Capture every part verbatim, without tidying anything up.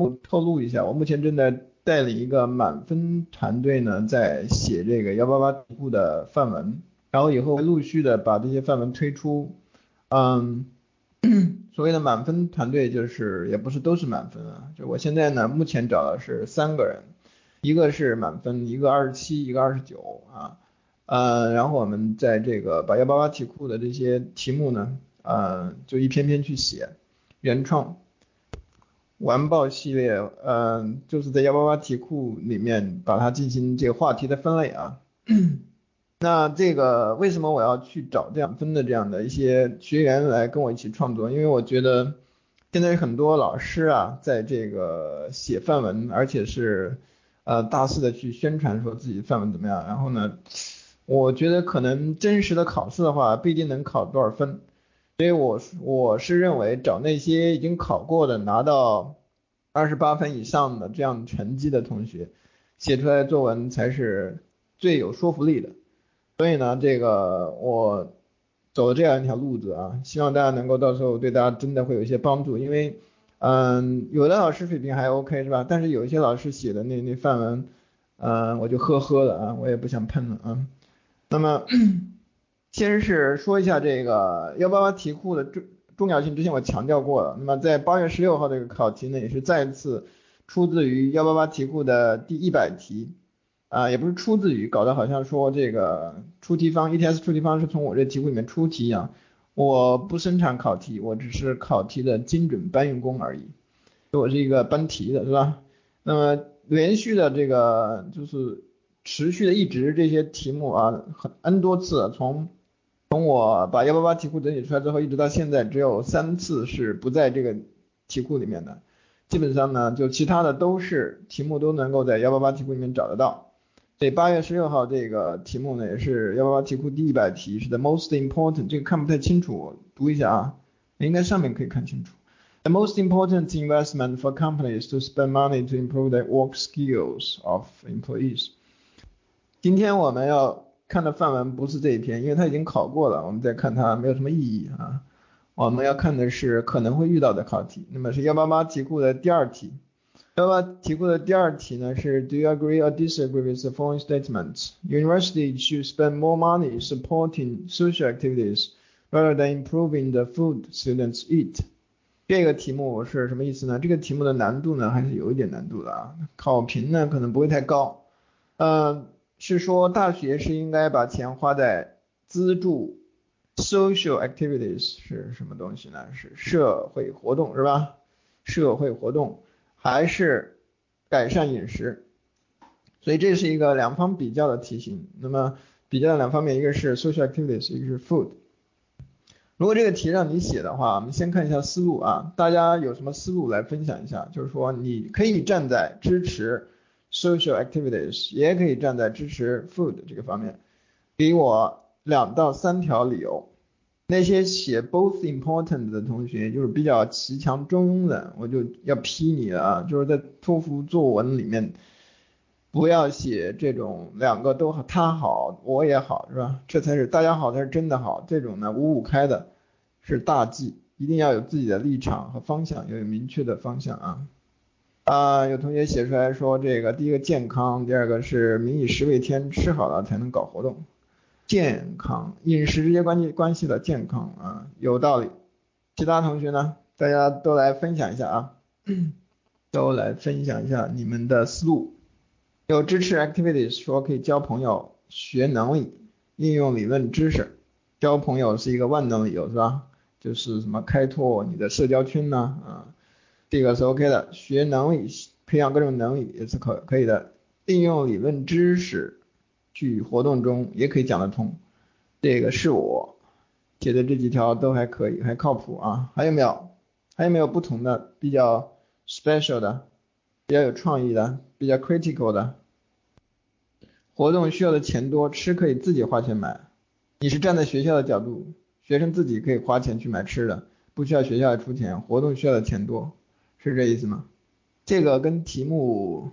目透露一下，我目前正在带领一个满分团队呢，在写这个一八八题库的范文，然后以后会陆续的把这些范文推出。嗯，所谓的满分团队就是也不是都是满分啊，就我现在呢目前找的是三个人，一个是满分，一个二十七，一个二十九啊，呃，然后我们在这个把一八八题库的这些题目呢，呃，就一篇篇去写，原创。完爆系列，呃，就是在一八八题库里面把它进行这个话题的分类啊。那这个为什么我要去找这样分的这样的一些学员来跟我一起创作？因为我觉得现在很多老师啊，在这个写范文，而且是呃大肆的去宣传说自己范文怎么样。然后呢，我觉得可能真实的考试的话，不一定能考多少分。所以我我是认为找那些已经考过的拿到二十八分以上的这样成绩的同学写出来的作文才是最有说服力的。所以呢，这个我走了这样一条路子啊，希望大家能够到时候对大家真的会有一些帮助。因为嗯，有的老师水平还 OK 是吧，但是有一些老师写的那那范文，嗯，我就呵呵了啊，我也不想喷了啊。那么先是说一下这个一八八题库的重要性，之前我强调过了。那么在八月十六号这个考题呢，也是再次出自于一八八题库的第一百题啊，也不是出自于，搞得好像说这个出题方 E T S 出题方是从我这题库里面出题一样。我不生产考题，我只是考题的精准搬运工而已，所以我是一个搬题的，是吧？那么连续的这个就是持续的一直这些题目啊，很 n 多次、啊、从从我把一八八题库整理出来之后一直到现在，只有三次是不在这个题库里面的，基本上呢就其他的都是题目都能够在一八八题库里面找得到。所以八月十六号这个题目呢也是一八八题库第一百题，是 the most important， 这个看不太清楚，我读一下啊，应该上面可以看清楚。 The most important investment for companies to spend money to improve their work skills of employees。 今天我们要看的范文不是这一篇，因为它已经考过了，我们再看它没有什么意义啊。我们要看的是可能会遇到的考题，那么是一八八题库的第二题。一八八题库的第二题呢是 Do you agree or disagree with the following statements? University should spend more money supporting social activities rather than improving the food students eat。 这个题目是什么意思呢？这个题目的难度呢还是有一点难度的啊，考评呢可能不会太高。呃是说大学是应该把钱花在资助 social activities 是什么东西呢？是社会活动是吧？社会活动还是改善饮食？所以这是一个两方比较的题型。那么比较的两方面，一个是 social activities， 一个是 food。 如果这个题让你写的话，我们先看一下思路啊，大家有什么思路来分享一下，就是说你可以站在支持social activities， 也可以站在支持 food 这个方面，给我两到三条理由。那些写 both important 的同学就是比较骑墙中庸的，我就要批你了啊，就是在托福作文里面不要写这种两个都他好我也好是吧，这才是大家好才是真的好，这种呢五五开的是大忌，一定要有自己的立场和方向，要有明确的方向啊。啊，有同学写出来说这个第一个健康，第二个是民以食为天，吃好了才能搞活动。健康饮食直接关系关系的健康啊，有道理。其他同学呢，大家都来分享一下啊，都来分享一下你们的思路。有支持 activities 说可以交朋友、学能力、应用理论知识。交朋友是一个万能理由是吧？就是什么开拓你的社交圈呢啊。这个是 OK 的，学能力培养各种能力也是可可以的，应用理论知识去活动中也可以讲得通，这个是我写的这几条都还可以，还靠谱啊。还有没有还有没有不同的比较 special 的，比较有创意的，比较 critical 的？活动需要的钱多，吃可以自己花钱买，你是站在学校的角度，学生自己可以花钱去买吃的，不需要学校出钱，活动需要的钱多，是这意思吗？这个跟题目，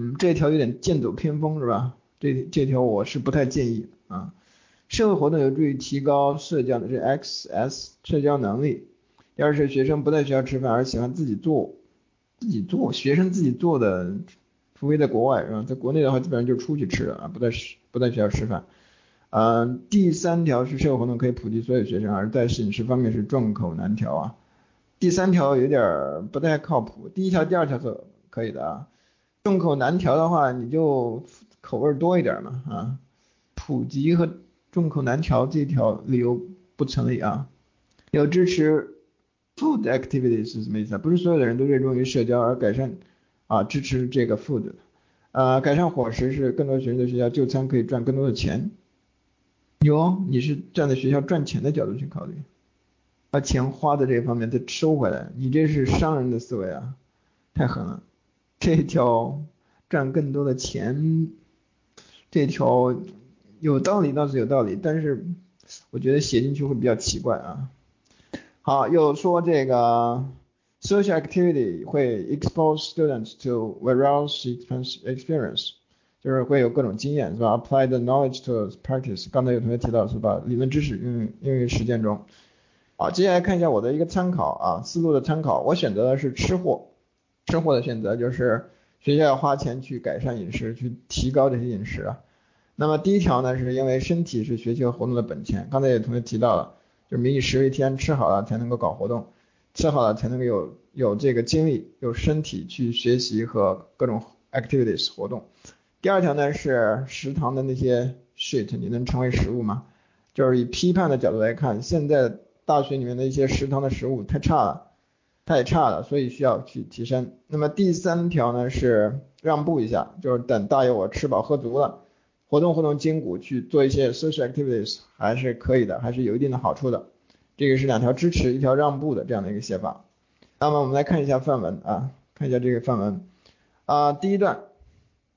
嗯，这条有点剑走偏锋是吧？这这条我是不太建议啊。社会活动有助于提高社交的是 X S 社交能力。要是学生不在学校吃饭而喜欢自己做，自己做，学生自己做的，除非在国外，啊，在国内的话基本上就出去吃了啊，不在不在学校吃饭。呃，第三条是社会活动可以普及所有学生，而在省市方面是众口难调啊。第三条有点不太靠谱，第一条、第二条是可以的啊。众口难调的话，你就口味多一点嘛啊。普及和众口难调这条理由不成立啊。要支持 food activity 是什么意思啊？不是所有的人都热衷于社交，而改善啊支持这个 food， 呃，改善伙食是更多学生在学校就餐可以赚更多的钱。有，你是站在学校赚钱的角度去考虑，把钱花的这方面再收回来，你这是商人的思维啊，太狠了。这条赚更多的钱，这条有道理倒是有道理，但是我觉得写进去会比较奇怪啊。好，又说这个 social activity 会 expose students to various experience。就是会有各种经验是吧 ？Apply the knowledge to practice。刚才有同学提到是吧？理论知识用于用于实践中。好，接下来看一下我的一个参考啊，思路的参考。我选择的是吃货，吃货的选择就是学校要花钱去改善饮食，去提高这些饮食啊。那么第一条呢，是因为身体是学习和活动的本钱。刚才有同学提到了，就民以食为天，吃好了才能够搞活动，吃好了才能够有有这个精力，有身体去学习和各种 activities 活动。第二条呢是食堂的那些 shit 你能成为食物吗？就是以批判的角度来看，现在大学里面的一些食堂的食物太差了，太差了，所以需要去提升。那么第三条呢是让步一下，就是等大爷我吃饱喝足了，活动活动筋骨，去做一些 social activities 还是可以的，还是有一定的好处的。这个是两条支持一条让步的这样的一个写法。那么我们来看一下范文啊，看一下这个范文啊，第一段。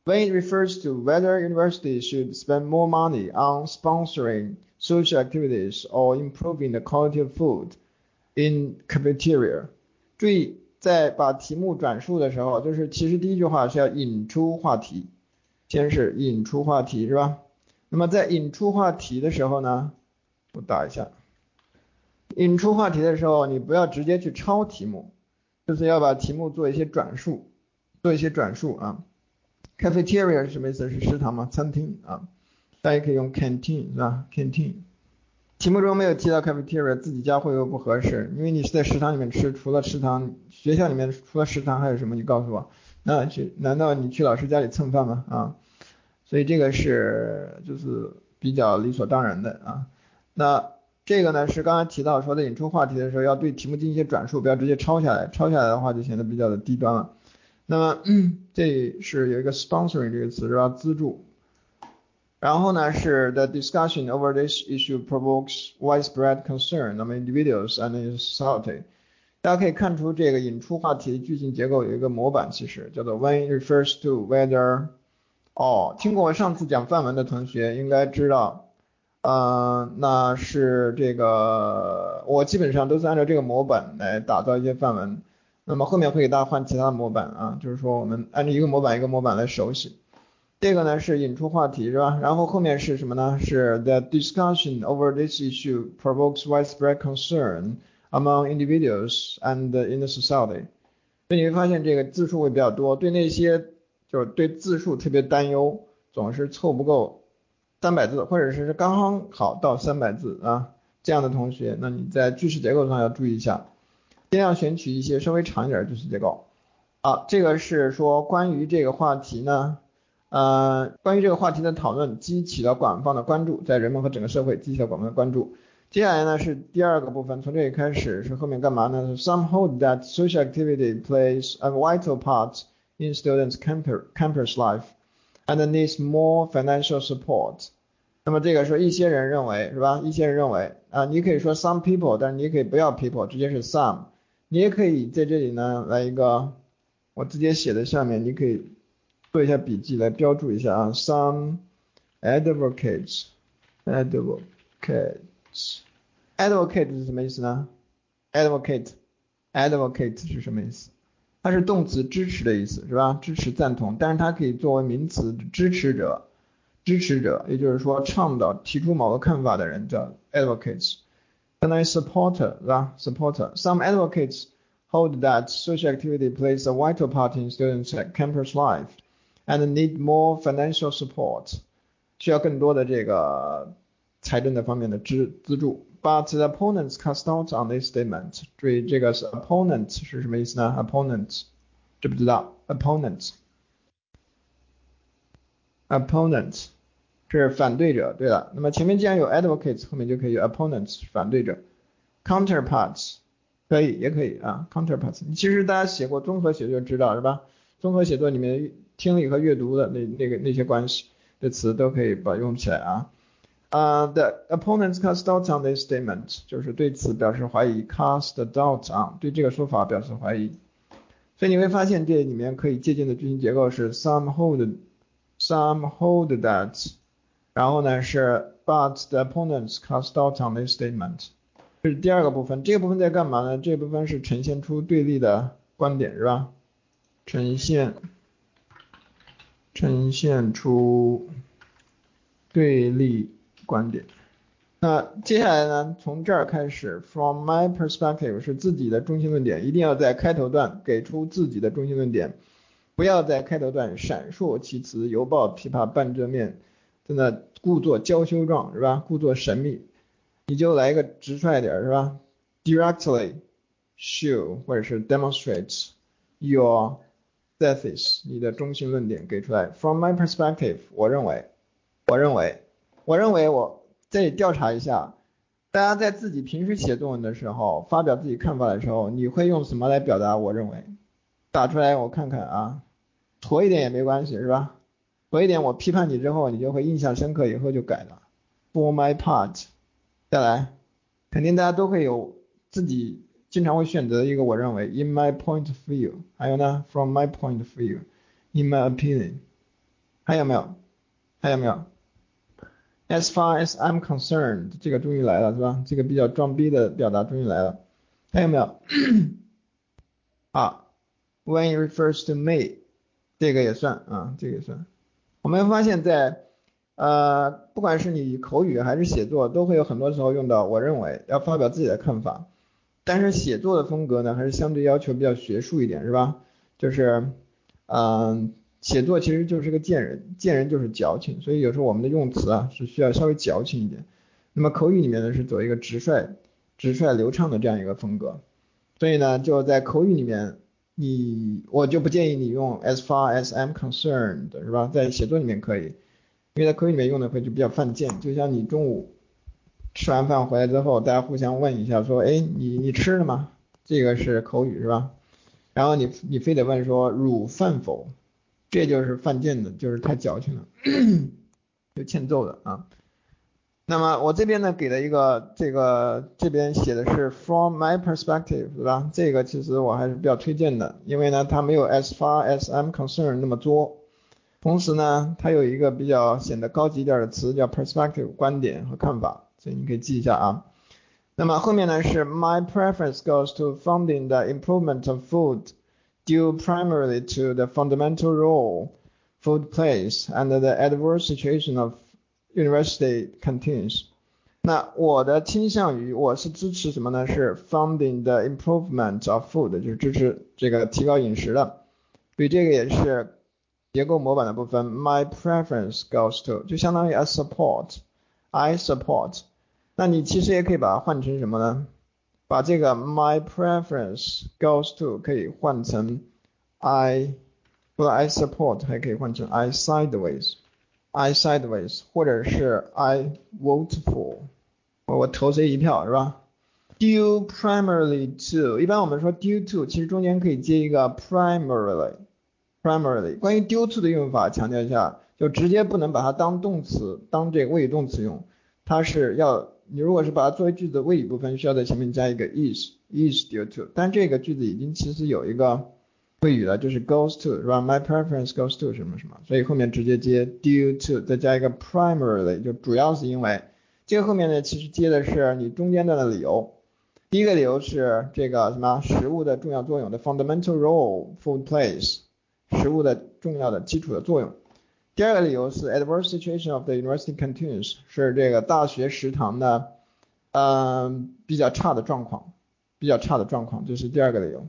When it refers to whether universities should spend more money on sponsoring social activities or improving the quality of food in cafeteria， 注意在把题目转述的时候，就是其实第一句话是要引出话题，先是引出话题是吧？那么在引出话题的时候呢，我打一下，引出话题的时候，你不要直接去抄题目，就是要把题目做一些转述，做一些转述啊。Cafeteria 是什么意思？是食堂吗？餐厅啊，大家可以用 canteen 是吧 ？canteen。题目中没有提到 cafeteria， 自己家会不会不合适？因为你是在食堂里面吃，除了食堂，学校里面除了食堂还有什么？你告诉我。那去难道你去老师家里蹭饭吗？啊，所以这个是就是比较理所当然的啊。那这个呢是刚才提到说在引出话题的时候要对题目进行一些转述，不要直接抄下来，抄下来的话就显得比较的低端了。那么、嗯、这是有一个 sponsoring 这个词是吧，资助。然后呢是 the discussion over this issue provokes widespread concern among individuals and in society。 大家可以看出这个引出话题句型结构有一个模板，其实叫做 when it refers to whether。 哦，听过我上次讲范文的同学应该知道，呃，那是这个我基本上都是按照这个模板来打造一些范文，那么后面会给大家换其他的模板啊，就是说我们按照一个模板一个模板来熟悉。这个呢是引出话题是吧？然后后面是什么呢？是 the discussion over this issue provokes widespread concern among individuals and in the society。 所以你会发现这个字数会比较多，对那些就是对字数特别担忧，总是凑不够三百字或者是刚刚好到三百字啊，这样的同学那你在句式结构上要注意一下，尽量选取一些稍微长一点的句式结构。啊，这个是说关于这个话题呢，呃，关于这个话题的讨论激起了广泛的关注，在人们和整个社会激起了广泛的关注。接下来呢是第二个部分，从这里开始是后面干嘛呢？ Some hold that social activity plays a vital part in students' campus life and needs more financial support。那么这个说一些人认为是吧？一些人认为啊，你可以说 some people， 但是你可以不要 people， 直接是 some。你也可以在这里呢来一个，我直接写在下面，你可以做一下笔记来标注一下啊。Some advocates, advocates, advocate 是什么意思呢 ？advocate, advocate 是什么意思？它是动词支持的意思是吧？支持、赞同，但是它可以作为名词支持者，支持者，也就是说倡导、提出某个看法的人叫 advocates。相当于 supporter 是吧 ？supporter，some advocates hold that social activity plays a vital part in students' campus life and need more financial support. 需要更多的这个财政的方面的资资助。But the opponents cast doubt on this statement. 注意这个是 opponent 是什么意思呢 ？Opponent 知不知道 ？Opponent opponent 是反对者，对了。那么前面既然有 advocates， 后面就可以有 opponents 反对者。Counterparts 可以也可以啊 ，counterparts 其实大家写过综合写作就知道是吧？综合写作里面听力和阅读的那那个那些关系的词都可以把用起来啊。Uh, the opponents cast doubt on this statement 就是对此表示怀疑 cast doubt on 对这个说法表示怀疑，所以你会发现这里面可以借鉴的句型结构是 some hold some hold that 然后呢是 but the opponents cast doubt on this statement 这是第二个部分，这个部分在干嘛呢？这部分是呈现出对立的观点是吧，呈现呈现出对立观点。那接下来呢，从这儿开始 from my perspective 是自己的中心论点，一定要在开头段给出自己的中心论点，不要在开头段闪烁其词，犹抱琵琶半遮面，真的故作娇羞状是吧，故作神秘，你就来一个直率点是吧， directly show 或者是 demonstrate your thesis 你的中心论点给出来。 from my perspective 我认为我认为我认为我这里调查一下，大家在自己平时写作文的时候发表自己看法的时候，你会用什么来表达我认为？打出来我看看啊，妥一点也没关系是吧，妥一点我批判你之后你就会印象深刻，以后就改了。 For my part 再来，肯定大家都会有自己经常会选择一个我认为 in my point of view， 还有呢 from my point of view in my opinion， 还有没有还有没有As far as I'm concerned 这个终于来了是吧，这个比较装逼的表达终于来了，还有没有啊 when it refers to me 这个也算啊，这个也算。我们发现在呃，不管是你口语还是写作都会有很多时候用到我认为，要发表自己的看法，但是写作的风格呢还是相对要求比较学术一点是吧，就是嗯、呃写作其实就是个贱人，贱人就是矫情，所以有时候我们的用词啊是需要稍微矫情一点。那么口语里面呢是走一个直率、直率流畅的这样一个风格，所以呢就在口语里面，你我就不建议你用 as far as I'm concerned 是吧？在写作里面可以，因为在口语里面用的会就比较犯贱，就像你中午吃完饭回来之后，大家互相问一下说，哎，你你吃了吗？这个是口语是吧？然后你你非得问说汝饭否？这就是犯贱的，就是太矫情了就欠揍的啊。那么我这边呢给了一个这个这边写的是 from my perspective 对吧，这个其实我还是比较推荐的，因为呢它没有 as far as I'm concerned 那么作，同时呢它有一个比较显得高级一点的词叫 perspective 观点和看法，所以你可以记一下啊。那么后面呢是 my preference goes to funding the improvement of food due primarily to the fundamental role food plays and the adverse situation of university canteens. 那我的倾向于我是支持什么呢？是 funding the improvement of food， 就是支持这个提高饮食的。所以这个也是结构模板的部分。My preference goes to 就相当于 I support, I support。那你其实也可以把它换成什么呢？把这个 my preference goes to 可以换成 I， 除了 I support 还可以换成 I sideways， I sideways 或者是 I vote for， 我投谁一票是吧。 due primarily to 一般我们说 due to 其实中间可以接一个 primarily primarily， 关于 due to 的用法强调一下，就直接不能把它当动词当这个谓语动词用，它是要你如果是把它作为句子的谓语部分，需要在前面加一个 is is due to， 但这个句子已经其实有一个谓语了，就是 goes to 是吧， my preference goes to 什么什么，所以后面直接接 due to 再加一个 primarily 就主要是因为，这个后面呢其实接的是你中间段的理由，第一个理由是这个什么食物的重要作用的 fundamental role food plays 食物的重要的基础的作用，第二个理由是 adverse situation of the university canteens 是这个大学食堂的嗯、呃、比较差的状况比较差的状况，这是第二个理由。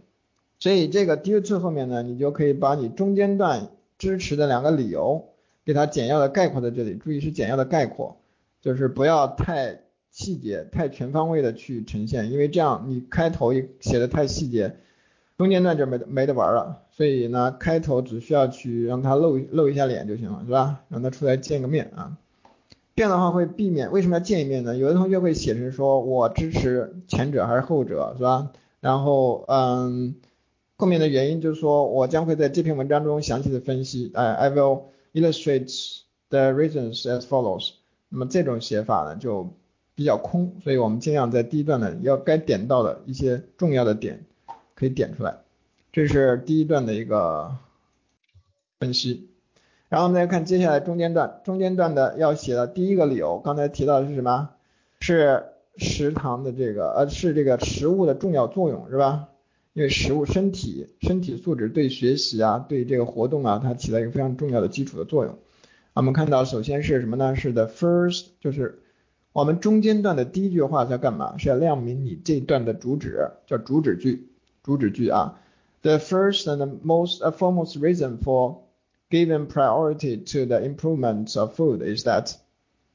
所以这个 due to 后面呢，你就可以把你中间段支持的两个理由给它简要的概括在这里，注意是简要的概括，就是不要太细节太全方位的去呈现，因为这样你开头一写的太细节，中间段就没没得玩了。所以呢，开头只需要去让它露露一下脸就行了，是吧？让它出来见个面啊。这样的话会避免，为什么要见一面呢？有的同学会写成说我支持前者还是后者，是吧？然后嗯，后面的原因就是说我将会在这篇文章中详细的分析，哎 I will illustrate the reasons as follows。 那么这种写法呢就比较空，所以我们尽量在第一段呢要该点到的一些重要的点可以点出来，这是第一段的一个分析。然后我们再看接下来中间段，中间段的要写的第一个理由刚才提到的是什么？是食堂的这个呃是这个食物的重要作用，是吧？因为食物身体身体素质对学习啊对这个活动啊它起到一个非常重要的基础的作用。我们看到首先是什么呢？是 the first， 就是我们中间段的第一句话是要干嘛？是要亮明你这段的主旨，叫主旨句，主旨句啊 the first and the most uh, foremost reason for given priority to the improvement of food is that，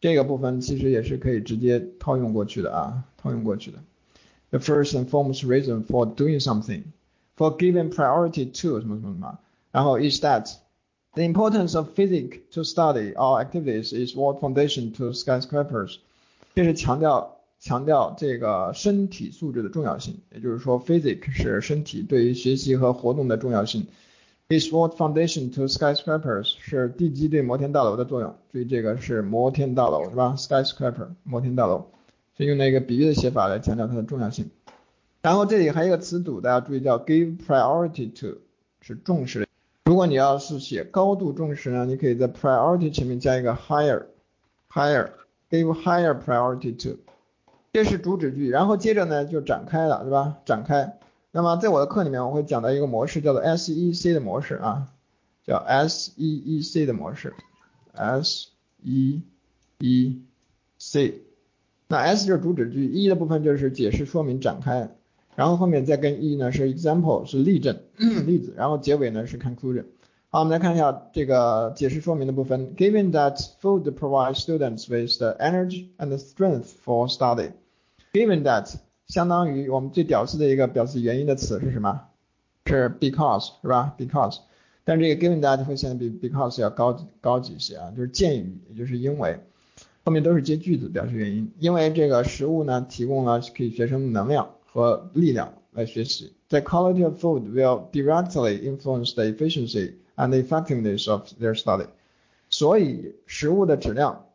这个部分其实也是可以直接套用过去的啊，套用过去的。The first and foremost reason for doing something, for giving priority to 什么什么什么，然后 is that the importance of physics to study or activities is what foundation to skyscrapers。 这是强调强调这个身体素质的重要性，也就是说 physics 是身体对于学习和活动的重要性。Is what foundation to skyscrapers 是地基对摩天大楼的作用，所以这个是摩天大楼，是吧？ skyscraper 摩天大楼，所以用了一个比喻的写法来强调它的重要性。然后这里还有一个词组大家注意，叫 give priority to， 是重视的。如果你要是写高度重视呢，你可以在 priority 前面加一个 higher higher give higher priority to， 这是主旨句。然后接着呢就展开了，是吧？展开。那么在我的课里面我会讲到一个模式叫做 S E E C 的模式啊，叫 S E E C 的模式 S E E C， 那 S 就是主旨句， E 的部分就是解释说明展开，然后后面再跟 E 呢是 example 是例证例子，然后结尾呢是 conclusion。 好，我们来看一下这个解释说明的部分。 Given that food provides students with the energy and the strength for study， Given that相当于我们最屌丝的一个表示原因的词是什么？是 because， 是吧？ because， 但这个 given that 会显得比 because 要高高级一些啊，就是鉴于，也就是因为，后面都是接句子表示原因。因为这个食物呢提供了给学生能量和力量来学习。The quality of food will directly influence the efficiency and effectiveness of their study。 所以食物的质量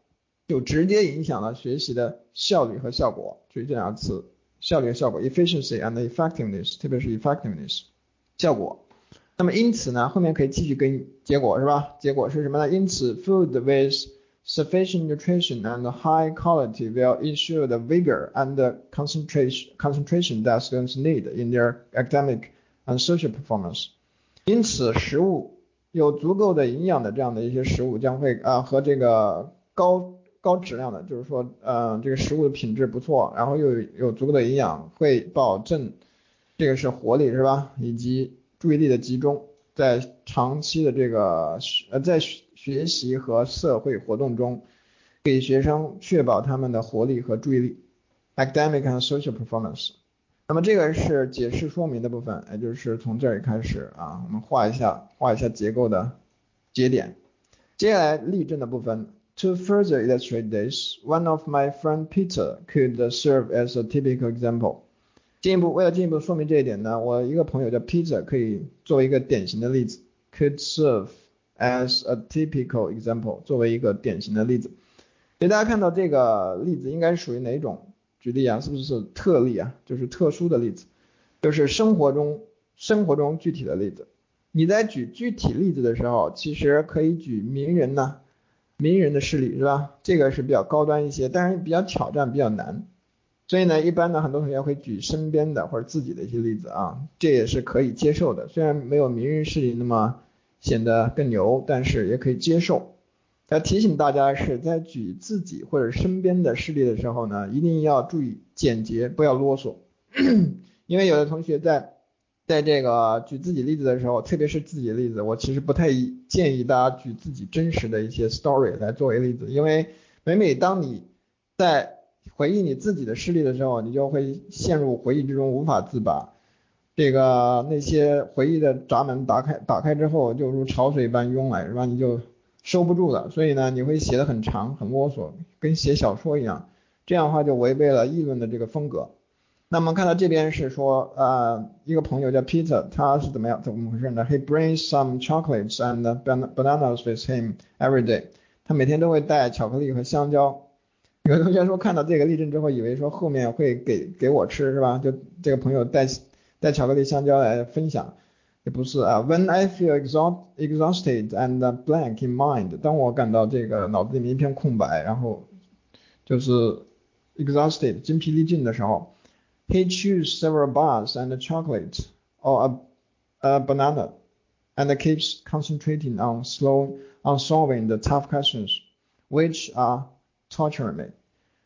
就直接影响了学习的效率和效果，所以这两个词。效率和效果 efficiency and effectiveness， 特别是 effectiveness 效果。那么因此呢后面可以继续跟结果，是吧？结果是什么呢？因此 food with sufficient nutrition and high quality will ensure the vigor and the concentration, concentration that students need in their academic and social performance。 因此食物有足够的营养的这样的一些食物将会啊和这个高高质量的，就是说呃，这个食物的品质不错，然后又 有, 有足够的营养，会保证这个是活力，是吧？以及注意力的集中，在长期的这个呃，在学习和社会活动中给学生确保他们的活力和注意力 academic and social performance。 那么这个是解释说明的部分，也就是从这里开始啊，我们画一下画一下结构的节点。接下来例证的部分。To further illustrate this, one of my friend Peter could serve as a typical example。 进一步为了进一步说明这一点呢，我一个朋友叫 Peter 可以作为一个典型的例子， could serve as a typical example， 作为一个典型的例子。所以大家看到这个例子应该属于哪种举例啊？是不是特例啊？就是特殊的例子，就是生活中生活中具体的例子。你在举具体例子的时候其实可以举名人呢、啊名人的事例，是吧？这个是比较高端一些，但是比较挑战比较难，所以呢一般呢很多同学会举身边的或者自己的一些例子啊，这也是可以接受的，虽然没有名人事例那么显得更牛，但是也可以接受。要提醒大家是在举自己或者身边的事例的时候呢一定要注意简洁，不要啰嗦因为有的同学在在这个举自己例子的时候，特别是自己例子，我其实不太建议大家举自己真实的一些 story 来作为例子，因为每每当你在回忆你自己的事例的时候，你就会陷入回忆之中无法自拔。这个那些回忆的闸门打开打开之后，就如潮水般涌来，是吧？你就收不住了，所以呢，你会写得很长很啰嗦，跟写小说一样。这样的话就违背了议论的这个风格。那么看到这边是说，呃，一个朋友叫 Peter， 他是怎么样怎么回事呢 ？He brings some chocolates and bananas with him every day。他每天都会带巧克力和香蕉。有的同学说看到这个例证之后，以为说后面会给给我吃，是吧？就这个朋友带带巧克力、香蕉来分享，也不是啊。When I feel exhaust, exhausted and blank in mind， 当我感到这个脑子里面一片空白，然后就是 exhausted 精疲力尽的时候。He chews several bars and a chocolate or a, a banana and keeps concentrating on slow on solving the tough questions which are torturing me.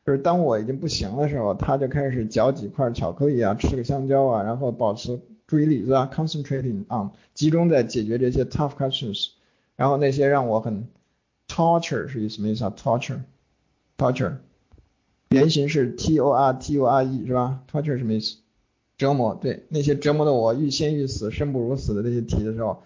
就是当我已经不行的时候，他就开始嚼几块巧克力啊，吃个香蕉啊，然后保持注意力，是吧？ Concentrating on 集中在解决这些 tough questions， 然后那些让我很 torture 是什么意思啊 torture torture原型是 T O R T O R E 是吧 torture 什么意思？折磨，对，那些折磨的我欲仙欲死生不如死的这些题的时候，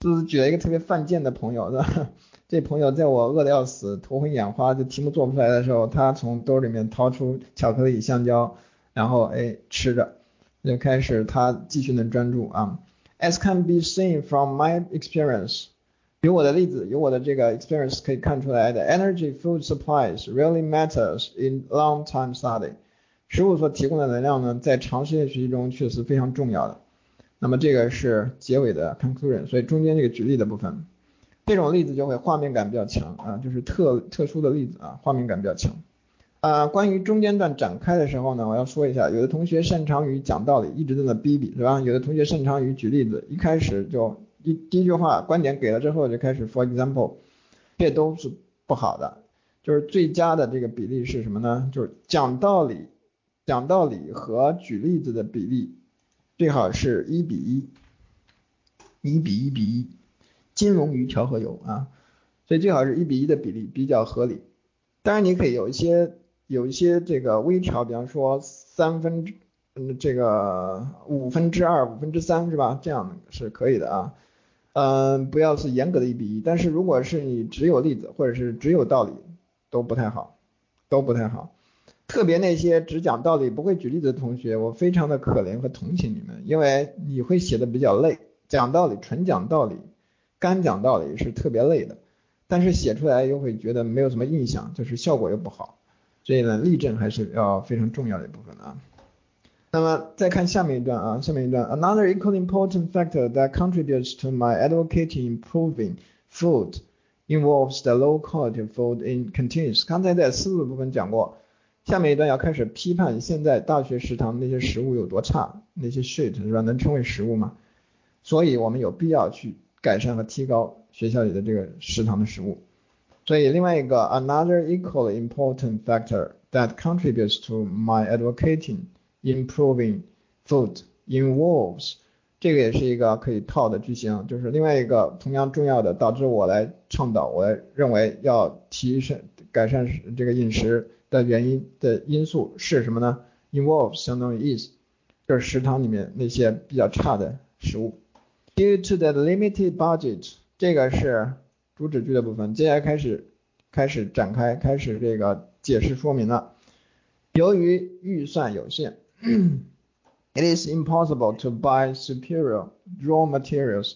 就是举了一个特别犯贱的朋友，是吧？这朋友在我饿得要死头昏眼花就题目做不出来的时候，他从兜里面掏出巧克力香蕉，然后哎吃着就开始他继续能专注啊。As can be seen from my experience，由我的例子，由我的这个 experience 可以看出来的 energy food supplies really matters in long time study， 食物所提供的能量呢，在长时间学习中确实非常重要的。那么这个是结尾的 conclusion， 所以中间这个举例的部分，这种例子就会画面感比较强啊，就是特特殊的例子啊，画面感比较强啊。关于中间段展开的时候呢，我要说一下，有的同学擅长于讲道理，一直在那逼逼，是吧？有的同学擅长于举例子，一开始就第一句话观点给了之后就开始 for example， 这都是不好的。就是最佳的这个比例是什么呢？就是讲道理讲道理和举例子的比例最好是一比一，一比一比一，金龙鱼调和油啊，所以最好是一比一的比例比较合理。当然你可以有一些有一些这个微调，比方说三分嗯这个五分之二五分之三是吧，这样是可以的啊。嗯，不要是严格的一比一，但是如果是你只有例子或者是只有道理都不太好，都不太好。特别那些只讲道理不会举例子的同学，我非常的可怜和同情你们，因为你会写的比较累。讲道理，纯讲道理，干讲道理是特别累的，但是写出来又会觉得没有什么印象，就是效果又不好。所以呢，例证还是要非常重要的一部分啊。那么再看下面一段啊，下面一段 Another equally important factor that contributes to my advocating improving food involves the low quality food in canteens。 刚才在思路部分讲过，下面一段要开始批判现在大学食堂那些食物有多差，那些 shit 是吧，能称为食物吗？所以我们有必要去改善和提高学校里的这个食堂的食物。所以另外一个 Another equally important factor that contributes to my advocating improving food involves， 这个也是一个可以套的句型，就是另外一个同样重要的导致我来倡导我来认为要提升改善这个饮食的原因的因素是什么呢？ involves 相当于 is， 就是食堂里面那些比较差的食物。 due to the limited budget， 这个是主旨句的部分，接下来开始开始展开开始这个解释说明了。由于预算有限It is impossible to buy superior raw materials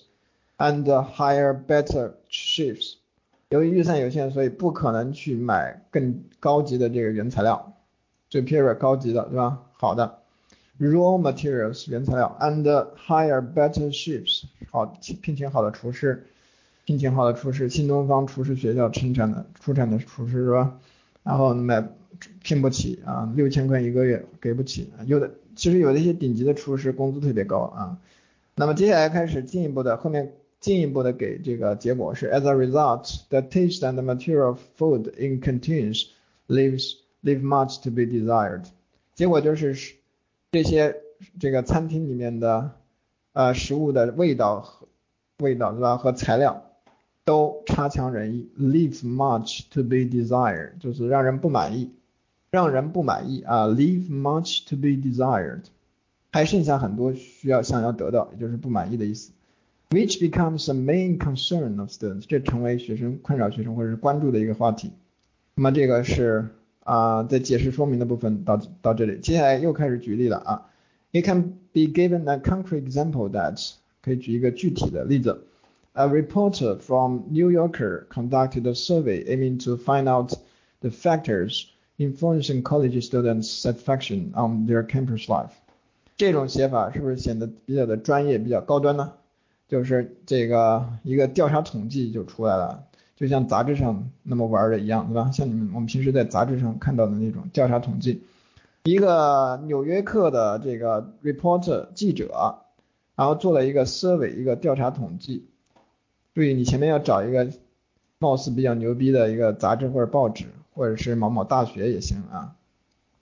and hire better chefs。 由于预算有限，所以不可能去买更高级的这个原材料， superior 高级的，对吧？好的 raw materials 原材料 and hire better chefs， 好，聘请好的厨师，聘请好的厨师，新东方厨师学校生产的出产的厨师，是吧？然后买聘不起啊，六千块一个月给不起。有的其实有的一些顶级的厨师工资特别高啊。那么接下来开始进一步的后面进一步的给这个结果是 as a result, the taste and the material of food in canteens leaves leave much to be desired。 结果就是这些这个餐厅里面的呃食物的味道和味道对吧和材料都差强人意 ，leaves much to be desired， 就是让人不满意，让人不满意啊 ，leave much to be desired， 还剩下很多需要想要得到，也就是不满意的意思。Which becomes the main concern of students， 这成为学生困扰学生或者是关注的一个话题。那么这个是啊，在解释说明的部分到到这里，接下来又开始举例了啊。It can be given a concrete example that 可以举一个具体的例子。A reporter from New Yorker conducted a survey aiming to find out the factors influencing college students' satisfaction on their campus life。 这种写法是不是显得比较的专业比较高端呢？就是这个一个调查统计就出来了，就像杂志上那么玩的一样，对吧？像你们我们平时在杂志上看到的那种调查统计，一个纽约客的这个 reporter 记者，然后做了一个 survey 一个调查统计。注意，你前面要找一个貌似比较牛逼的一个杂志或者报纸，或者是某某大学也行啊。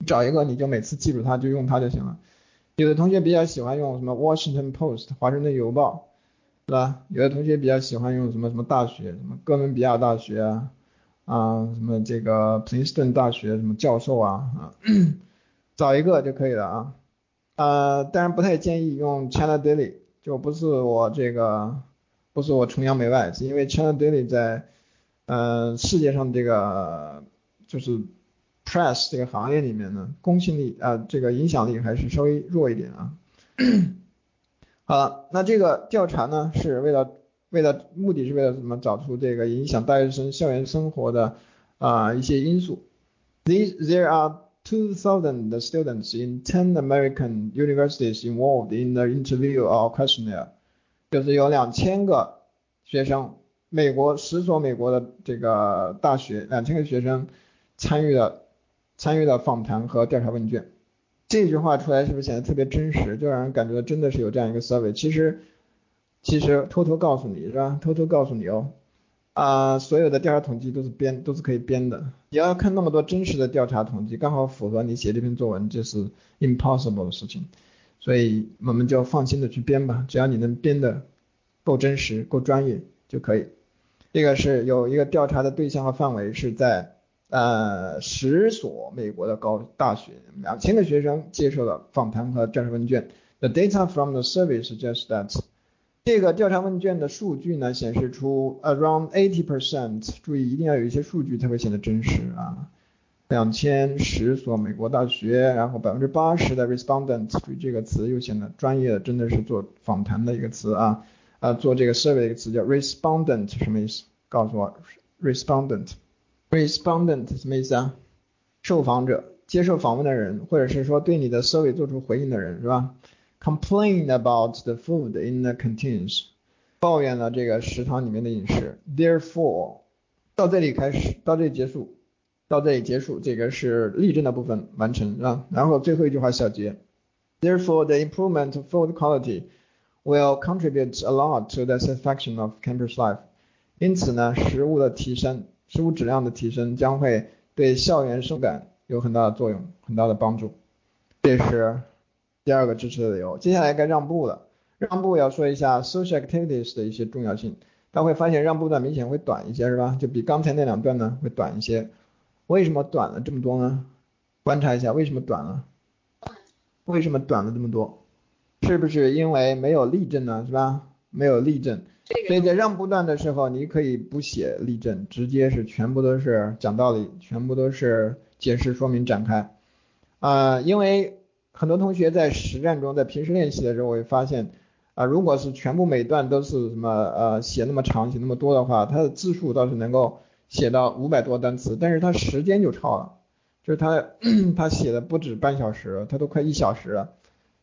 找一个你就每次记住它就用它就行了。有的同学比较喜欢用什么 Washington Post 华盛顿邮报，是吧？有的同学比较喜欢用什么什么大学，什么哥伦比亚大学啊，啊什么这个普林斯顿大学什么教授啊，啊找一个就可以了啊。呃，当然不太建议用 China Daily， 就不是我这个。不是我崇洋媚外，是因为 China Daily 在呃世界上这个就是 press 这个行业里面呢，公信力啊、呃、这个影响力还是稍微弱一点啊。好了，那这个调查呢是为了为了目的是为了怎么找出这个影响大学生校园生活的啊、呃、一些因素。These there are two thousand students in ten American universities involved in the interview or questionnaire。就是有两千个学生，美国十所美国的这个大学，两千个学生参与了参与了访谈和调查问卷。这句话出来是不是显得特别真实？就让人感觉真的是有这样一个 survey。其实其实偷偷告诉你是吧？偷偷告诉你哦，啊、呃，所有的调查统计都是编，都是可以编的。你要看那么多真实的调查统计，刚好符合你写这篇作文，这是 impossible 的事情。所以我们就放心的去编吧，只要你能编的够真实够专业就可以。这个是有一个调查的对象和范围是在呃十所美国的高大学，两千个学生接受了访谈和调查问卷。The data from the survey suggests that 这个调查问卷的数据呢显示出 around eighty percent， 注意一定要有一些数据才会显得真实啊。两千十所美国大学，然后百分之八十的 respondents， 注意这个词又显得专业的，真的是做访谈的一个词啊，啊做这个 survey 的一个词叫 respondent， 什么意思？告诉我 respondent，respondent respondent 什么意思啊？受访者，接受访问的人，或者是说对你的 survey 做出回应的人，是吧 ？Complain about the food in the canteens， 抱怨了这个食堂里面的饮食。Therefore， 到这里开始，到这里结束。到这里结束，这个是例证的部分完成啊。然后最后一句话小结 ，Therefore, the improvement of food quality will contribute a lot to the satisfaction of campus life。因此呢，食物的提升，食物质量的提升将会对校园生活感有很大的作用，很大的帮助。这是第二个支持的理由。接下来该让步了，让步要说一下 social activities 的一些重要性。大家会发现让步段明显会短一些，是吧？就比刚才那两段呢会短一些。为什么短了这么多呢？观察一下为什么短了，为什么短了这么多？是不是因为没有例证呢？是吧？没有例证，所以在让步段的时候，你可以不写例证，直接是全部都是讲道理，全部都是解释说明展开。啊、呃，因为很多同学在实战中，在平时练习的时候，我会发现，啊、呃，如果是全部每段都是什么呃写那么长、写那么多的话，它的字数倒是能够。写到五百多单词，但是他时间就超了，就是他他写的不止半小时，他都快一小时了，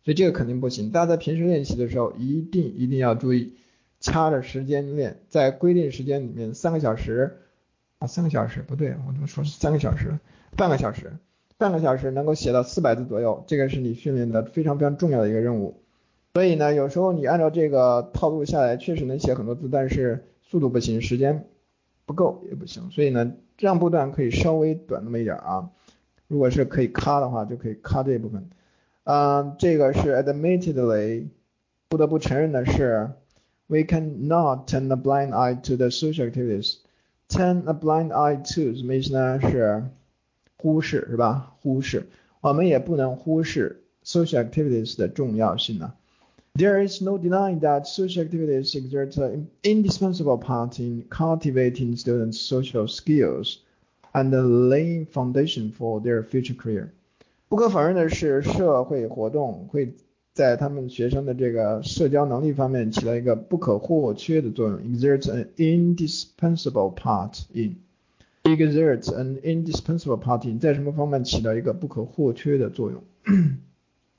所以这个肯定不行。大家在平时练习的时候，一定一定要注意，掐着时间练，在规定时间里面三个小时啊，三个小时不对，我怎么说是三个小时，半个小时，半个小时能够写到四百字左右，这个是你训练的非常非常重要的一个任务。所以呢，有时候你按照这个套路下来，确实能写很多字，但是速度不行，时间。不够也不行，所以呢，让步段可以稍微短那么一点啊。如果是可以卡的话，就可以卡这一部分。嗯、呃，这个是 admittedly 不得不承认的是 ，we cannot turn a blind eye to the social activities。turn a blind eye to 什么意思呢？是忽视，是吧？忽视，我们也不能忽视 social activities 的重要性呢。There is no denying that social activities exert an indispensable part in cultivating students' social skills and laying foundation for their future career. 不可否认的是，社会活动会在他们学生的这个社交能力方面起到一个不可或缺的作用。Exert an indispensable part in. Exert an indispensable part in. 在什么方面起到一个不可或缺的作用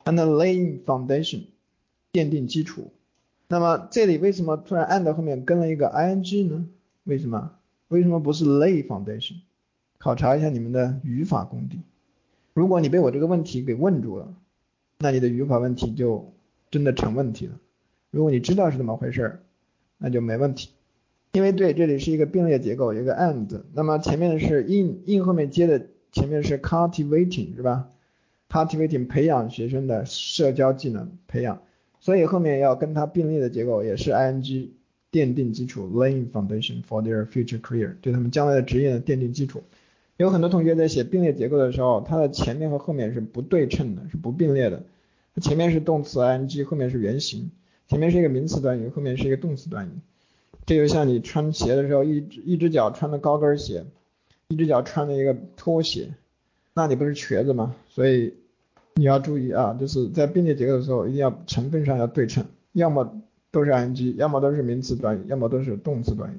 ？And laying foundation.奠定基础。那么这里为什么突然and后面跟了一个 ing 呢？为什么？为什么不是 lay foundation？ 考察一下你们的语法功底。如果你被我这个问题给问住了，那你的语法问题就真的成问题了。如果你知道是怎么回事，那就没问题。因为对，这里是一个并列结构，有一个 and， 那么前面是 in， in 后面接的前面是 cultivating， 是吧？ cultivating 培养学生的社交技能，培养。所以后面要跟它并列的结构也是 ing 奠定基础 laying foundation for their future career 对他们将来的职业的奠定基础。有很多同学在写并列结构的时候，它的前面和后面是不对称的，是不并列的。前面是动词 ing， 后面是原形，前面是一个名词短语，后面是一个动词短语。这就像你穿鞋的时候，一只一只脚穿的高跟鞋，一只脚穿的一个拖鞋，那你不是瘸子吗？所以你要注意啊，就是在并列结构的时候一定要成分上要对称，要么都是 ing， 要么都是名词短语，要么都是动词短语。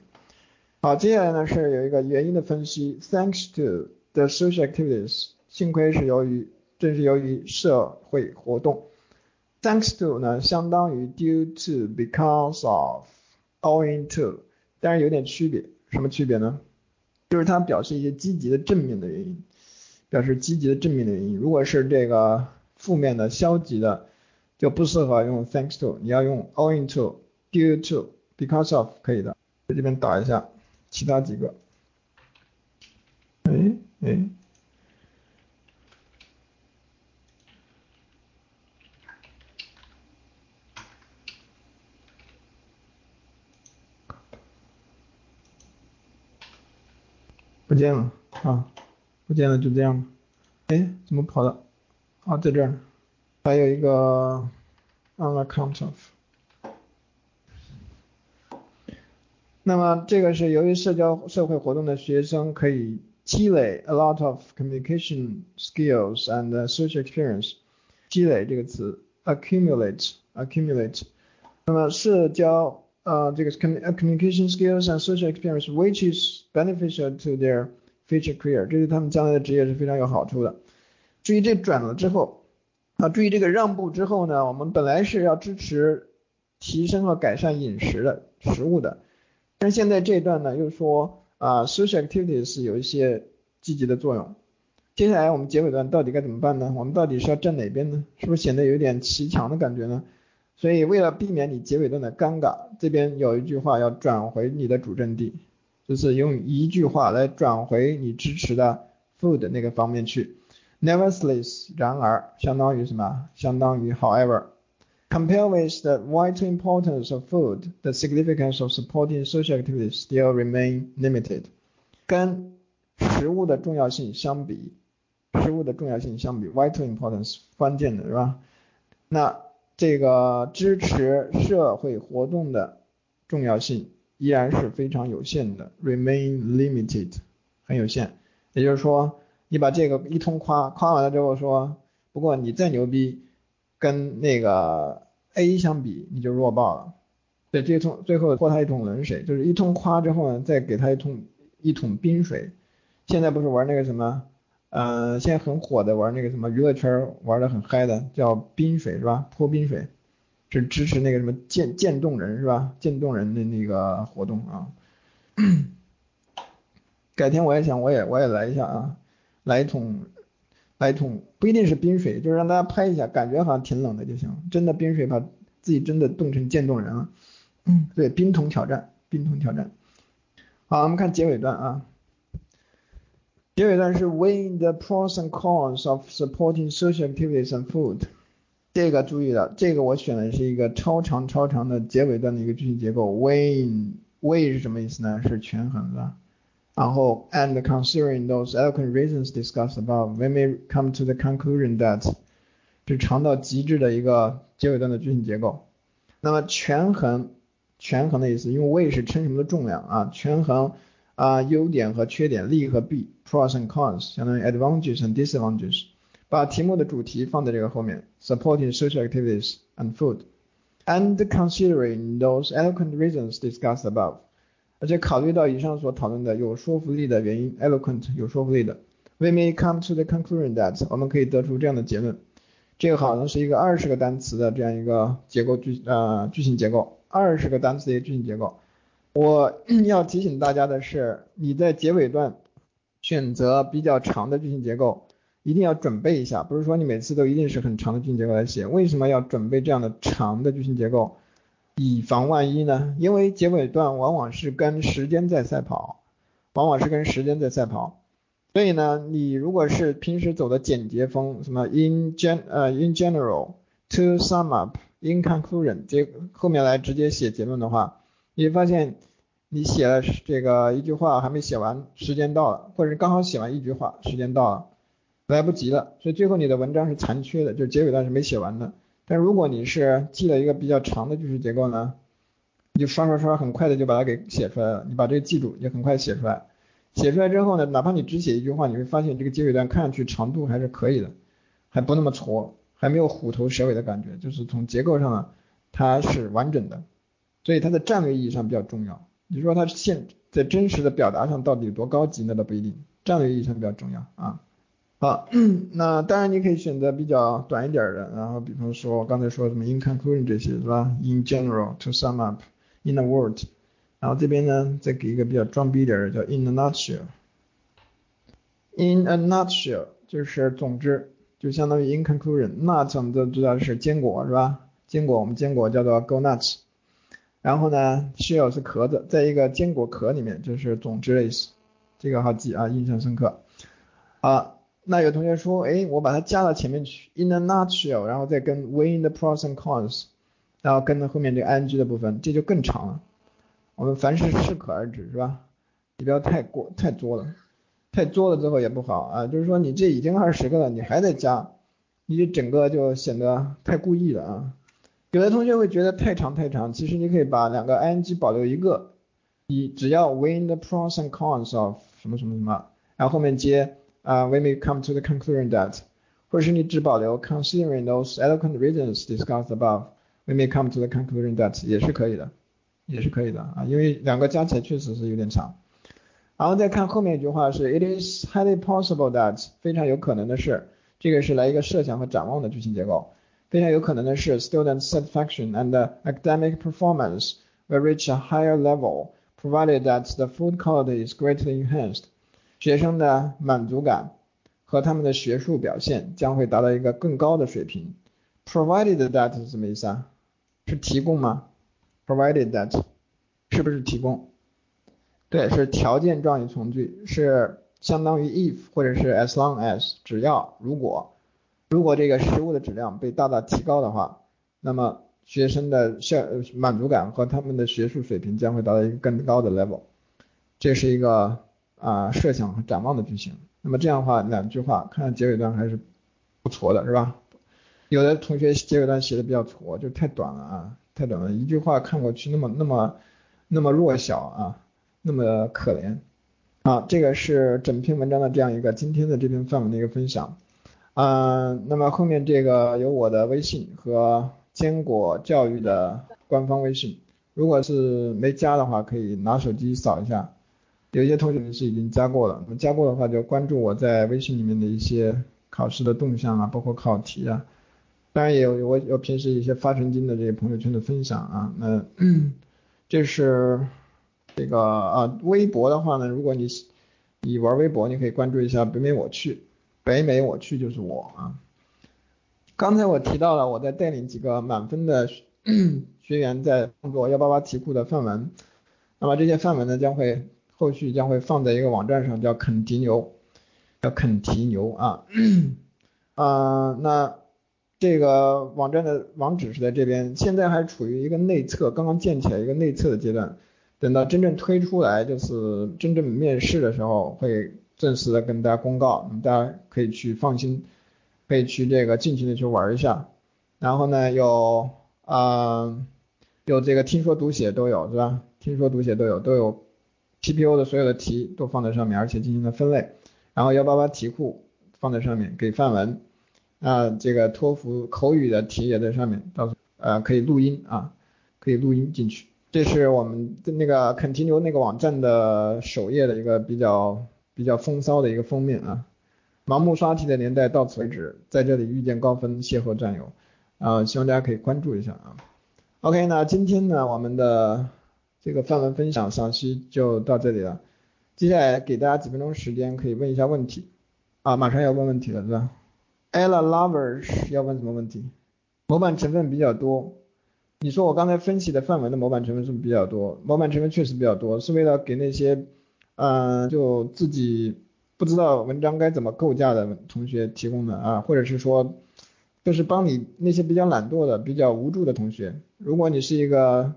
好，接下来呢是有一个原因的分析。 Thanks to the social activities， 幸亏是由于，正是由于社会活动。 Thanks to 呢相当于 due to， because of， owing to， 但是有点区别。什么区别呢？就是它表示一些积极的正面的原因，表示积极的正面的原因。如果是这个负面的消极的，就不适合用 thanks to， 你要用 owing to， due to， because of 可以的。在这边打一下其他几个。哎哎，不见了啊，不见了，就这样吧。哎，怎么跑的啊，在这儿还有一个 on account of。 那么这个是由于社交社会活动的学生可以积累 a lot of communication skills and social experience。 积累这个词 accumulate accumulate 那么社交呃这个 communication skills and social experience which is beneficial to their future career， 这对他们将来的职业是非常有好处的。注意这转了之后啊，注意这个让步之后呢，我们本来是要支持提升和改善饮食的食物的，但现在这一段呢又说啊 social activities 有一些积极的作用。接下来我们结尾段到底该怎么办呢？我们到底是要站哪边呢？是不是显得有点骑墙的感觉呢？所以为了避免你结尾段的尴尬，这边有一句话要转回你的主阵地，就是用一句话来转回你支持的 food 那个方面去。Nevertheless， 然而，相当于什么？相当于 however。Compared with the vital importance of food, the significance of supporting social activities still remain limited。 跟食物的重要性相比，食物的重要性相比 vital importance 关键的是吧？那这个支持社会活动的重要性依然是非常有限的 remain limited， 很有限。也就是说你把这个一通夸，夸完了之后说不过你再牛逼跟那个 A 相比你就弱爆了，对，这一通最后泼他一桶冷水，就是一通夸之后呢再给他一桶一桶冰水。现在不是玩那个什么呃，现在很火的玩那个什么娱乐圈玩的很嗨的叫冰水是吧？泼冰水是支持那个什么渐渐冻人是吧？渐冻人的那个活动啊。改天我也想我也我也来一下啊，来一桶来一桶不一定是冰水，就是让大家拍一下，感觉好像挺冷的就行。真的冰水把自己真的冻成渐冻人了。嗯，对，冰桶挑战，冰桶挑战。好，我们看结尾段啊。结尾段是 weighing the pros and cons of supporting social activities and food。这个注意了，这个我选的是一个超长超长的结尾段的一个句型结构 weighing weigh 是什么意思呢？是权衡的。然后 and considering those eloquent reasons discussed above we may come to the conclusion that 是长到极致的一个结尾段的句型结构。那么权衡，权衡的意思，因为 weigh 是称什么的重量啊，权衡啊、呃、优点和缺点，利和弊 pros and cons 相当于 advantages and disadvantages， 把题目的主题放在这个后面 supporting social activities and food and considering those eloquent reasons discussed above， 而且考虑到以上所讨论的有说服力的原因 eloquent 有说服力的 we may come to the conclusion that 我们可以得出这样的结论。这个好像是一个二十个单词的这样一个结构句呃句型结构，二十个单词的一个句型结构。我要提醒大家的是，你在结尾段选择比较长的句型结构，一定要准备一下，不是说你每次都一定是很长的句型结构来写。为什么要准备这样的长的句型结构？以防万一呢？因为结尾段往往是跟时间在赛跑，往往是跟时间在赛跑。所以呢，你如果是平时走的简洁风，什么 in gen 呃 in general to sum up in conclusion， 这后面来直接写结论的话，你会发现你写了这个一句话还没写完，时间到了，或者刚好写完一句话，时间到了，来不及了，所以最后你的文章是残缺的，就结尾段是没写完的。但如果你是记了一个比较长的句式结构呢，你就刷刷刷很快的就把它给写出来了，你把这个记住也很快写出来。写出来之后呢，哪怕你只写一句话，你会发现这个结尾段看上去长度还是可以的，还不那么挫，还没有虎头蛇尾的感觉，就是从结构上呢它是完整的，所以它的战略意义上比较重要。你说它现在真实的表达上到底有多高级那倒不一定，战略意义上比较重要啊。好，那当然你可以选择比较短一点的，然后比方说我刚才说什么 in conclusion 这些是吧， in general to sum up in a word，然后这边呢再给一个比较装逼点的叫 in a nutshell。 in a nutshell 就是总之，就相当于 in conclusion。 nuts 我们都知道是坚果是吧，坚果我们坚果叫做 go nuts， 然后呢 shell 是壳子，在一个坚果壳里面，就是总之的意思。这个好记啊，印象深刻啊。那有同学说诶我把它加到前面去 in a nutshell， 然后再跟 weighing the pros and cons， 然后跟着后面这个 ing 的部分，这就更长了。我们凡事适可而止是吧，你不要太过太作了，太作了之后也不好啊。就是说你这已经二十个了你还在加，你这整个就显得太故意了啊。有的同学会觉得太长太长，其实你可以把两个 ing 保留一个，你只要 weighing the pros and cons of 什么什么什么，然后后面接、uh, we may come to the conclusion that， 或者是你只保留 considering those eloquent reasons discussed above we may come to the conclusion that 也是可以的，也是可以的啊，因为两个加起来确实是有点长。然后再看后面一句话是 It is highly possible that 非常有可能的是，这个是来一个设想和展望的句型结构，非常有可能的是 Student satisfaction and academic performance will reach a higher level provided that the food quality is greatly enhanced， 学生的满足感和他们的学术表现将会达到一个更高的水平。 provided that 是什么意思啊？是提供吗？provided that 是不是提供？对，是条件状语从句，是相当于 if 或者是 as long as 只要，如果如果这个食物的质量被大大提高的话，那么学生的满足感和他们的学术水平将会达到一个更高的 level。 这是一个、呃、设想和展望的句型。那么这样的话两句话看到结尾段还是不错的是吧。有的同学结尾段写的比较挫，就太短了啊，太短了，一句话看过去那么那么那么弱小啊，那么可怜啊。这个是整篇文章的这样一个今天的这篇范文的一个分享啊。那么后面这个有我的微信和坚果教育的官方微信，如果是没加的话可以拿手机扫一下，有一些同学是已经加过了，那么加过的话就关注我在微信里面的一些考试的动向啊，包括考题啊，当然也有我有平时一些发神经的这些朋友圈的分享啊。那这是这个啊，微博的话呢，如果你你玩微博，你可以关注一下北美我去，北美我去就是我啊。刚才我提到了我在带领几个满分的学员在创作一八八题库的范文，那么这些范文呢将会后续将会放在一个网站上，叫肯提牛，叫肯提牛啊啊、呃、那。这个网站的网址是在这边，现在还处于一个内测，刚刚建起来一个内测的阶段，等到真正推出来，就是真正面试的时候会正式的跟大家公告，大家可以去放心，可以去这个尽情的去玩一下。然后呢有呃有这个听说读写都有是吧，听说读写都有，都有 T P O 的所有的题都放在上面，而且进行了分类，然后一八八题库放在上面给范文，那这个托福口语的题也在上面，到时候呃可以录音啊，可以录音进去。这是我们的那个 Continue 那个网站的首页的一个比较比较风骚的一个封面啊。盲目刷题的年代到此为止，在这里遇见高分，邂逅战友啊、呃，希望大家可以关注一下啊。OK， 那今天呢我们的这个范文分享赏析就到这里了，接下来给大家几分钟时间可以问一下问题啊，马上要问问题了是吧？Ella Lovers 要问什么问题？模板成分比较多，你说我刚才分析的范文的模板成分是不是比较多？模板成分确实比较多，是为了给那些嗯、呃，就自己不知道文章该怎么构架的同学提供的啊，或者是说就是帮你那些比较懒惰的比较无助的同学。如果你是一个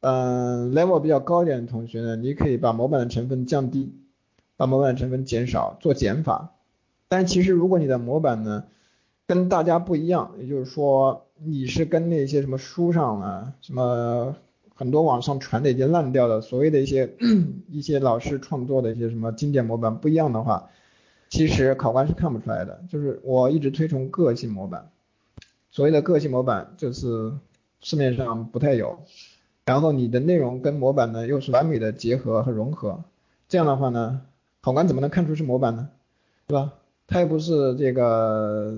嗯、呃、level 比较高一点的同学呢，你可以把模板的成分降低，把模板的成分减少，做减法。但其实如果你的模板呢跟大家不一样，也就是说你是跟那些什么书上啊，什么很多网上传的已经烂掉的所谓的一些一些老师创作的一些什么经典模板不一样的话，其实考官是看不出来的。就是我一直推崇个性模板，所谓的个性模板就是市面上不太有，然后你的内容跟模板呢又是完美的结合和融合，这样的话呢考官怎么能看出是模板呢，对吧？他也不是这个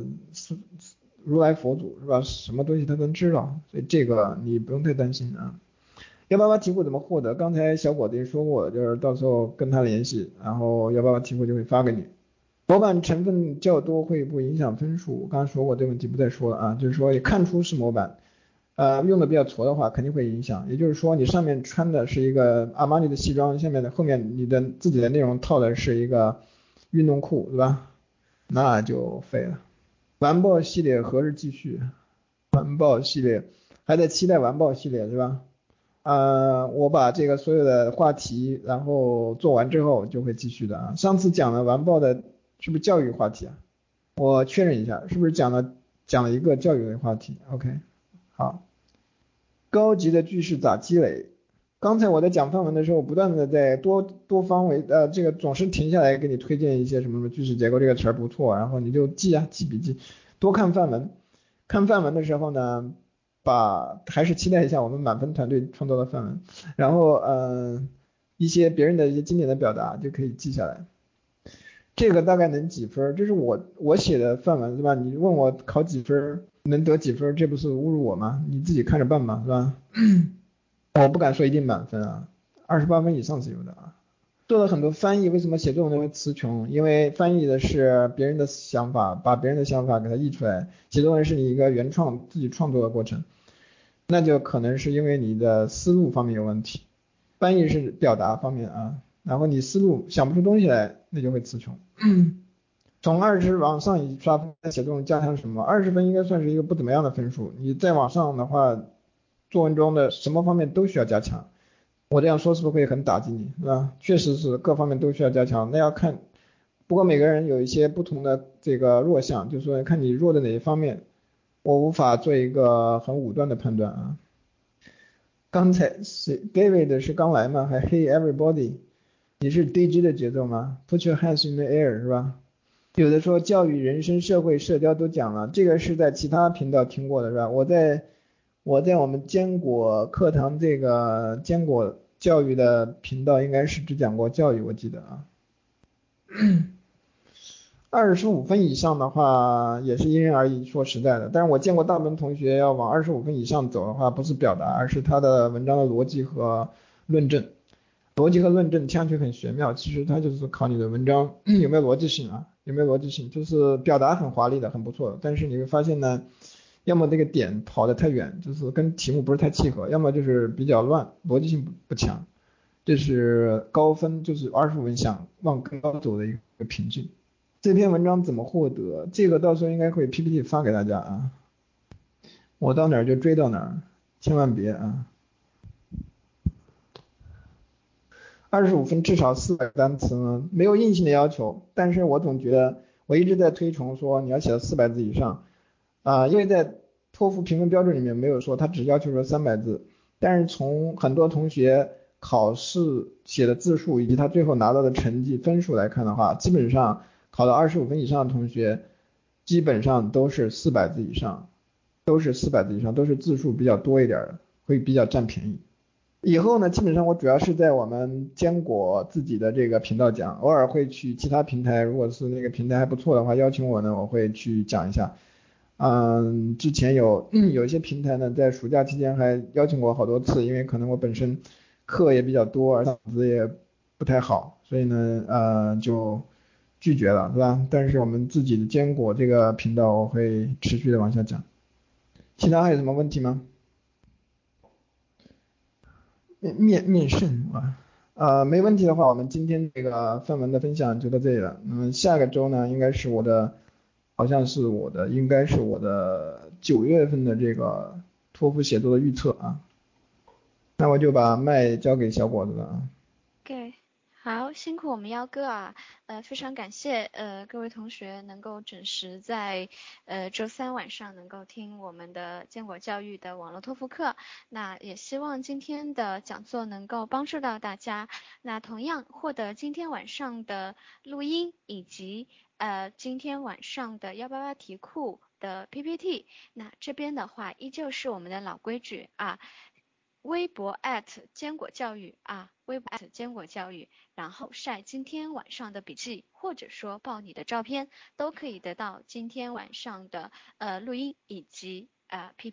如来佛祖是吧，什么东西他都知道，所以这个你不用太担心啊。一八八题库怎么获得？刚才小果子也说过，就是到时候跟他联系，然后一八八题库就会发给你。模板成分较多会不影响分数，我刚才说过这问题不再说了啊，就是说也看出是模板，呃，用的比较挫的话肯定会影响，也就是说你上面穿的是一个阿玛尼的西装，下面的后面你的自己的内容套的是一个运动裤对吧，那就废了。完爆系列何日继续？完爆系列还在期待完爆系列是吧？呃，我把这个所有的话题然后做完之后就会继续的啊。上次讲了完爆的是不是教育话题啊？我确认一下，是不是讲了讲了一个教育的话题 ？OK， 好。高级的句式咋积累？刚才我在讲范文的时候不断的在多多方位呃这个总是停下来给你推荐一些什么什么句式结构这个词儿不错，然后你就记啊记笔记，多看范文，看范文的时候呢把还是期待一下我们满分团队创造的范文，然后嗯、呃、一些别人的一些经典的表达就可以记下来。这个大概能几分？这是我我写的范文对吧，你问我考几分能得几分，这不是侮辱我吗？你自己看着办吧是吧？我不敢说一定满分啊，二十八分以上是有的啊。做了很多翻译，为什么写作文会词穷？因为翻译的是别人的想法，把别人的想法给它译出来，写作文是你一个原创自己创作的过程，那就可能是因为你的思路方面有问题，翻译是表达方面啊，然后你思路想不出东西来，那就会词穷。从二十往上刷分写作文加强什么？二十分应该算是一个不怎么样的分数，你再往上的话作文中的什么方面都需要加强，我这样说是不是会很打击你是吧？确实是各方面都需要加强，那要看，不过每个人有一些不同的这个弱项，就是说看你弱的哪一方面，我无法做一个很武断的判断啊。刚才是 David 是刚来吗？还 Hey everybody， 你是 D G 的节奏吗？ Put your hands in the air 是吧？有的说教育、人生、社会、社交都讲了，这个是在其他频道听过的是吧？我在我在我们坚果课堂这个坚果教育的频道应该是只讲过教育，我记得啊。二十五分以上的话也是因人而异，说实在的，但是我见过大部分同学要往二十五分以上走的话，不是表达，而是他的文章的逻辑和论证。逻辑和论证听上去很玄妙，其实它就是考你的文章有没有逻辑性啊，有没有逻辑性，就是表达很华丽的，很不错的，但是你会发现呢，要么这个点跑得太远，就是跟题目不是太契合，要么就是比较乱，逻辑性不强，这是高分，就是二十五分想往更高走的一个瓶颈。这篇文章怎么获得？这个到时候应该会 P P T 发给大家啊。我到哪儿就追到哪儿，千万别啊！二十五分至少四百个单词呢，没有硬性的要求，但是我总觉得我一直在推崇说你要写到四百字以上啊、呃，因为在托福评分标准里面没有说，他只要求说三百字，但是从很多同学考试写的字数以及他最后拿到的成绩分数来看的话，基本上考到二十五分以上的同学，基本上都是四百字以上。都是四百字以上，都是字数比较多一点的，会比较占便宜。以后呢，基本上我主要是在我们坚果自己的这个频道讲，偶尔会去其他平台，如果是那个平台还不错的话，邀请我呢，我会去讲一下。嗯，之前有、嗯、有一些平台呢，在暑假期间还邀请过好多次，因为可能我本身课也比较多，而脑子也不太好，所以呢，呃，就拒绝了，是吧？但是我们自己的坚果这个频道，我会持续的往下讲。其他还有什么问题吗？面面面圣啊，呃，没问题的话，我们今天这个范文的分享就到这里了。那、嗯、么下个周呢，应该是我的，好像是我的，应该是我的九月份的这个托福写作的预测啊。那我就把麦交给小果子了啊。OK。好，辛苦我们幺哥啊，呃，非常感谢呃各位同学能够准时在呃周三晚上能够听我们的坚果教育的网络托福课。那也希望今天的讲座能够帮助到大家。那同样获得今天晚上的录音以及呃今天晚上的一八八题库的 P P T。那这边的话依旧是我们的老规矩啊。微博 at 坚果教育啊，微博 at 坚果教育，然后晒今天晚上的笔记，或者说爆你的照片，都可以得到今天晚上的呃录音以及呃 P P T。